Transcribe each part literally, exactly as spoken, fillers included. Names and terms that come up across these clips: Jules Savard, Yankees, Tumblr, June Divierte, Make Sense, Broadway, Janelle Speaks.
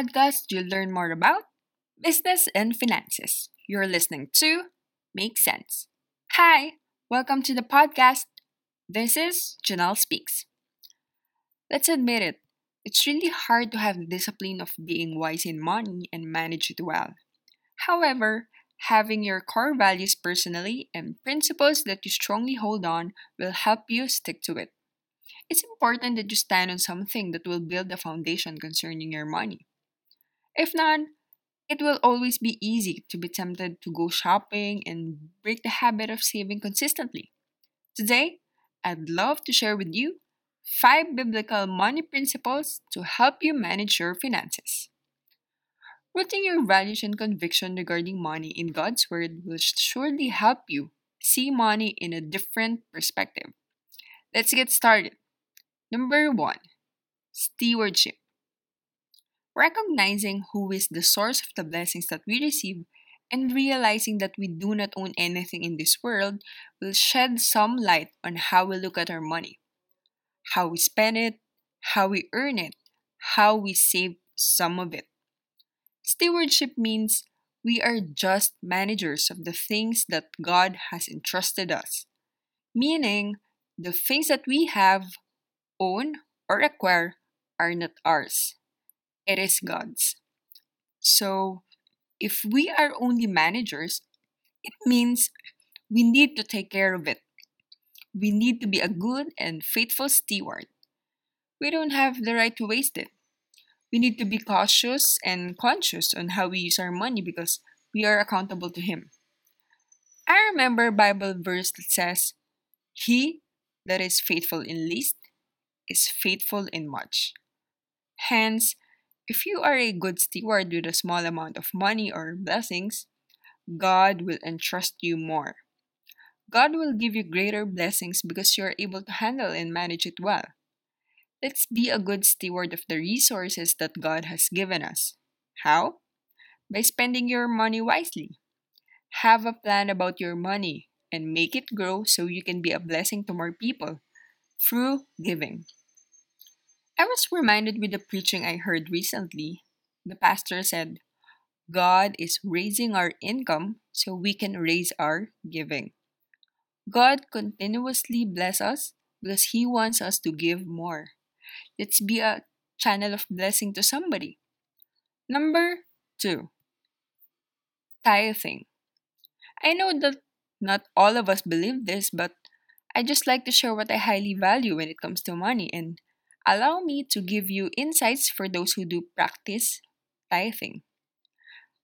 podcast, you'll learn more about business and finances. You're listening to Make Sense. Hi, welcome to the podcast. This is Janelle Speaks. Let's admit it, it's really hard to have the discipline of being wise in money and manage it well. However, having your core values personally and principles that you strongly hold on will help you stick to it. It's important that you stand on something that will build a foundation concerning your money. If not, it will always be easy to be tempted to go shopping and break the habit of saving consistently. Today, I'd love to share with you five biblical money principles to help you manage your finances. Rooting your values and conviction regarding money in God's Word will surely help you see money in a different perspective. Let's get started. Number one, stewardship. Recognizing who is the source of the blessings that we receive and realizing that we do not own anything in this world will shed some light on how we look at our money, how we spend it, how we earn it, how we save some of it. Stewardship means we are just managers of the things that God has entrusted us, meaning the things that we have, own, or acquire are not ours. It is God's. So, if we are only managers, it means we need to take care of it. We need to be a good and faithful steward. We don't have the right to waste it. We need to be cautious and conscious on how we use our money because we are accountable to Him. I remember a Bible verse that says, "He that is faithful in least is faithful in much." Hence, if you are a good steward with a small amount of money or blessings, God will entrust you more. God will give you greater blessings because you are able to handle and manage it well. Let's be a good steward of the resources that God has given us. How? By spending your money wisely. Have a plan about your money and make it grow so you can be a blessing to more people through giving. I was reminded with the preaching I heard recently. The pastor said, "God is raising our income so we can raise our giving." God continuously blesses us because He wants us to give more. Let's be a channel of blessing to somebody. Number two, tithing. I know that not all of us believe this, but I just like to share what I highly value when it comes to money, and allow me to give you insights for those who do practice tithing.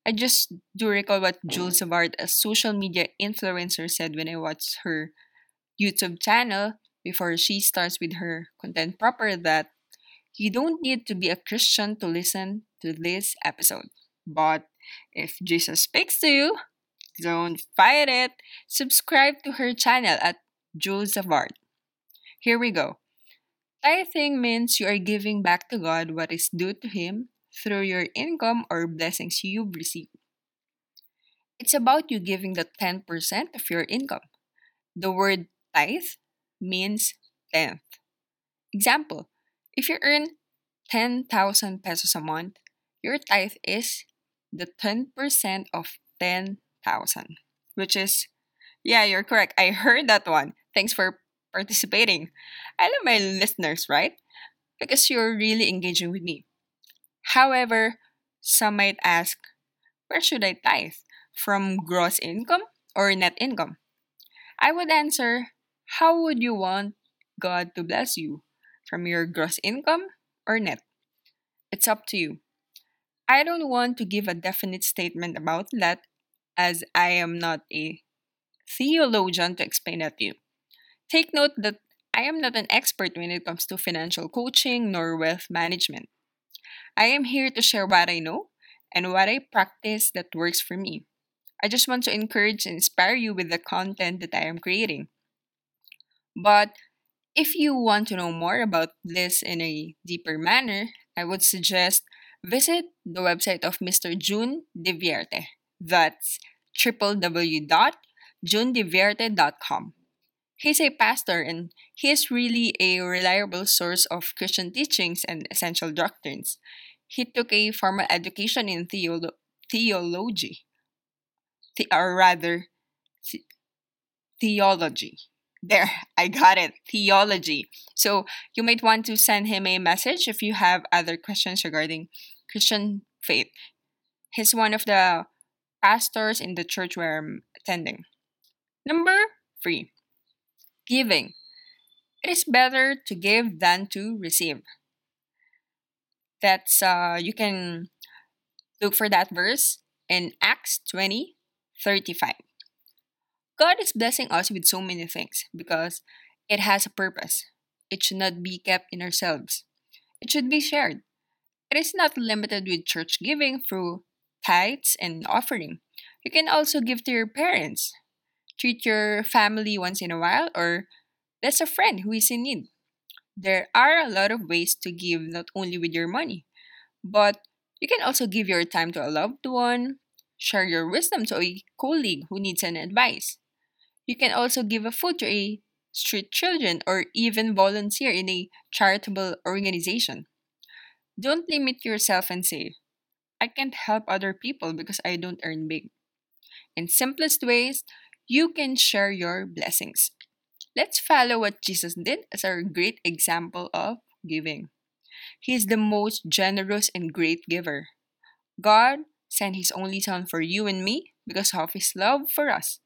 I just do recall what Jules Savard, a social media influencer, said when I watched her YouTube channel before she starts with her content proper, that you don't need to be a Christian to listen to this episode. But if Jesus speaks to you, don't fight it. Subscribe to her channel at Jules Savard. Here we go. Tithing means you are giving back to God what is due to Him through your income or blessings you've received. It's about you giving the ten percent of your income. The word tithe means tenth. Example, if you earn ten thousand pesos a month, your tithe is the ten percent of ten thousand, which is, yeah, you're correct. I heard that one. Thanks for participating. I love my listeners, right? Because you're really engaging with me. However, some might ask, where should I tithe? From gross income or net income? I would answer, how would you want God to bless you? From your gross income or net? It's up to you. I don't want to give a definite statement about that, as I am not a theologian to explain that to you. Take note that I am not an expert when it comes to financial coaching nor wealth management. I am here to share what I know and what I practice that works for me. I just want to encourage and inspire you with the content that I am creating. But if you want to know more about this in a deeper manner, I would suggest visit the website of Mister June Divierte. That's w w w dot june divierte dot com. He's a pastor, and he is really a reliable source of Christian teachings and essential doctrines. He took a formal education in theolo- theology, the- or rather, the- theology. There, I got it. Theology. So you might want to send him a message if you have other questions regarding Christian faith. He's one of the pastors in the church where I'm attending. Number three, giving. It is better to give than to receive. That's uh, you can look for that verse in Acts twenty thirty-five. God is blessing us with so many things because it has a purpose. It should not be kept in ourselves. It should be shared. It is not limited with church giving through tithes and offering. You can also give to your parents. Treat your family once in a while or bless a friend who is in need. There are a lot of ways to give, not only with your money, but you can also give your time to a loved one, share your wisdom to a colleague who needs an advice. You can also give a food to a street children or even volunteer in a charitable organization. Don't limit yourself and say, I can't help other people because I don't earn big. In simplest ways, you can share your blessings. Let's follow what Jesus did as our great example of giving. He is the most generous and great giver. God sent His only Son for you and me because of His love for us.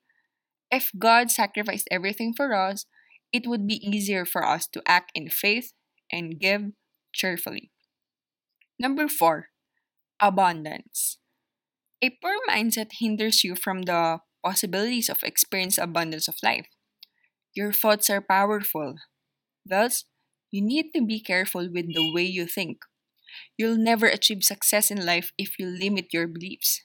If God sacrificed everything for us, it would be easier for us to act in faith and give cheerfully. Number four, abundance. A poor mindset hinders you from the possibilities of experiencing abundance of life. Your thoughts are powerful. Thus, you need to be careful with the way you think. You'll never achieve success in life if you limit your beliefs.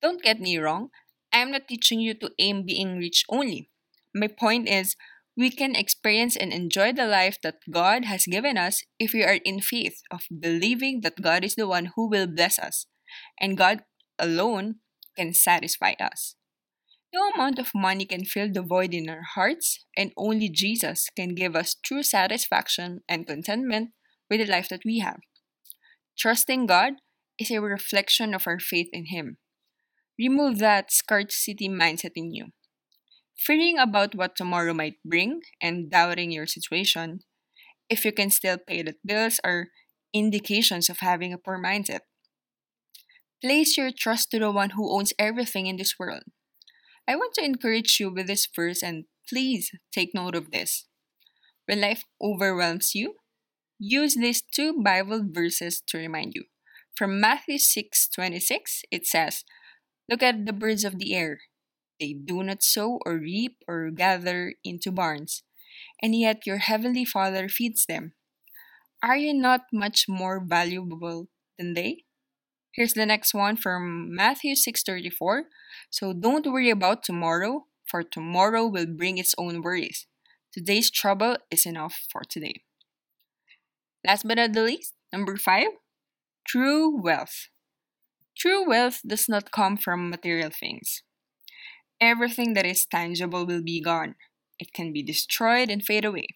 Don't get me wrong, I'm not teaching you to aim being rich only. My point is, we can experience and enjoy the life that God has given us if we are in faith of believing that God is the one who will bless us, and God alone can satisfy us. No amount of money can fill the void in our hearts, and only Jesus can give us true satisfaction and contentment with the life that we have. Trusting God is a reflection of our faith in Him. Remove that scarcity mindset in you. Fearing about what tomorrow might bring and doubting your situation, if you can still pay the bills, are indications of having a poor mindset. Place your trust to the one who owns everything in this world. I want to encourage you with this verse, and please take note of this. When life overwhelms you, use these two Bible verses to remind you. From Matthew six twenty-six, it says, "Look at the birds of the air. They do not sow or reap or gather into barns, and yet your heavenly Father feeds them. Are you not much more valuable than they?" Here's the next one from Matthew six thirty-four. "So don't worry about tomorrow, for tomorrow will bring its own worries. Today's trouble is enough for today." Last but not the least, number five, true wealth. True wealth does not come from material things. Everything that is tangible will be gone. It can be destroyed and fade away.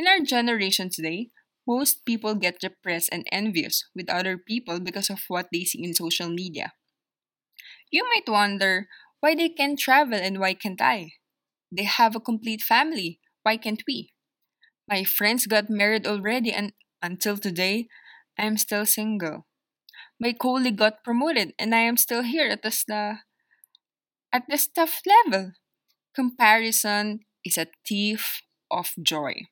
In our generation today, most people get depressed and envious with other people because of what they see in social media. You might wonder why they can travel and why can't I? They have a complete family. Why can't we? My friends got married already, and until today, I am still single. My colleague got promoted, and I am still here at the, uh, at the staff level. Comparison is a thief of joy.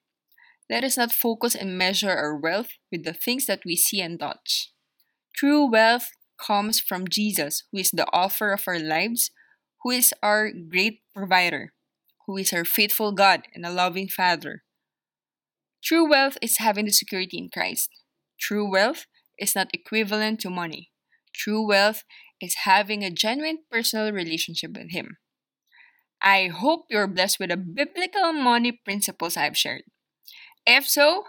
Let us not focus and measure our wealth with the things that we see and touch. True wealth comes from Jesus, who is the author of our lives, who is our great provider, who is our faithful God and a loving Father. True wealth is having the security in Christ. True wealth is not equivalent to money. True wealth is having a genuine personal relationship with Him. I hope you're blessed with the biblical money principles I've shared. If so,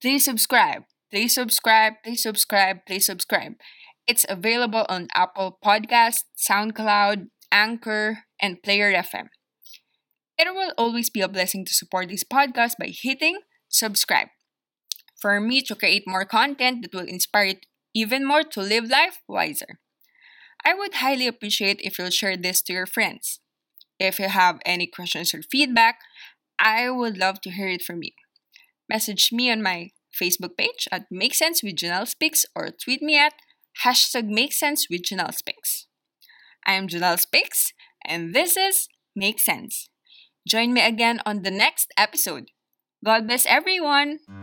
please subscribe, please subscribe, please subscribe, please subscribe. It's available on Apple Podcasts, SoundCloud, Anchor, and Player F M. It will always be a blessing to support this podcast by hitting subscribe for me to create more content that will inspire even more to live life wiser. I would highly appreciate if you'll share this to your friends. If you have any questions or feedback, I would love to hear it from you. Message me on my Facebook page at Make Sense with Janelle Speaks or tweet me at hashtag Make Sense with Janelle Speaks. I am Janelle Speaks, and this is Make Sense. Join me again on the next episode. God bless everyone!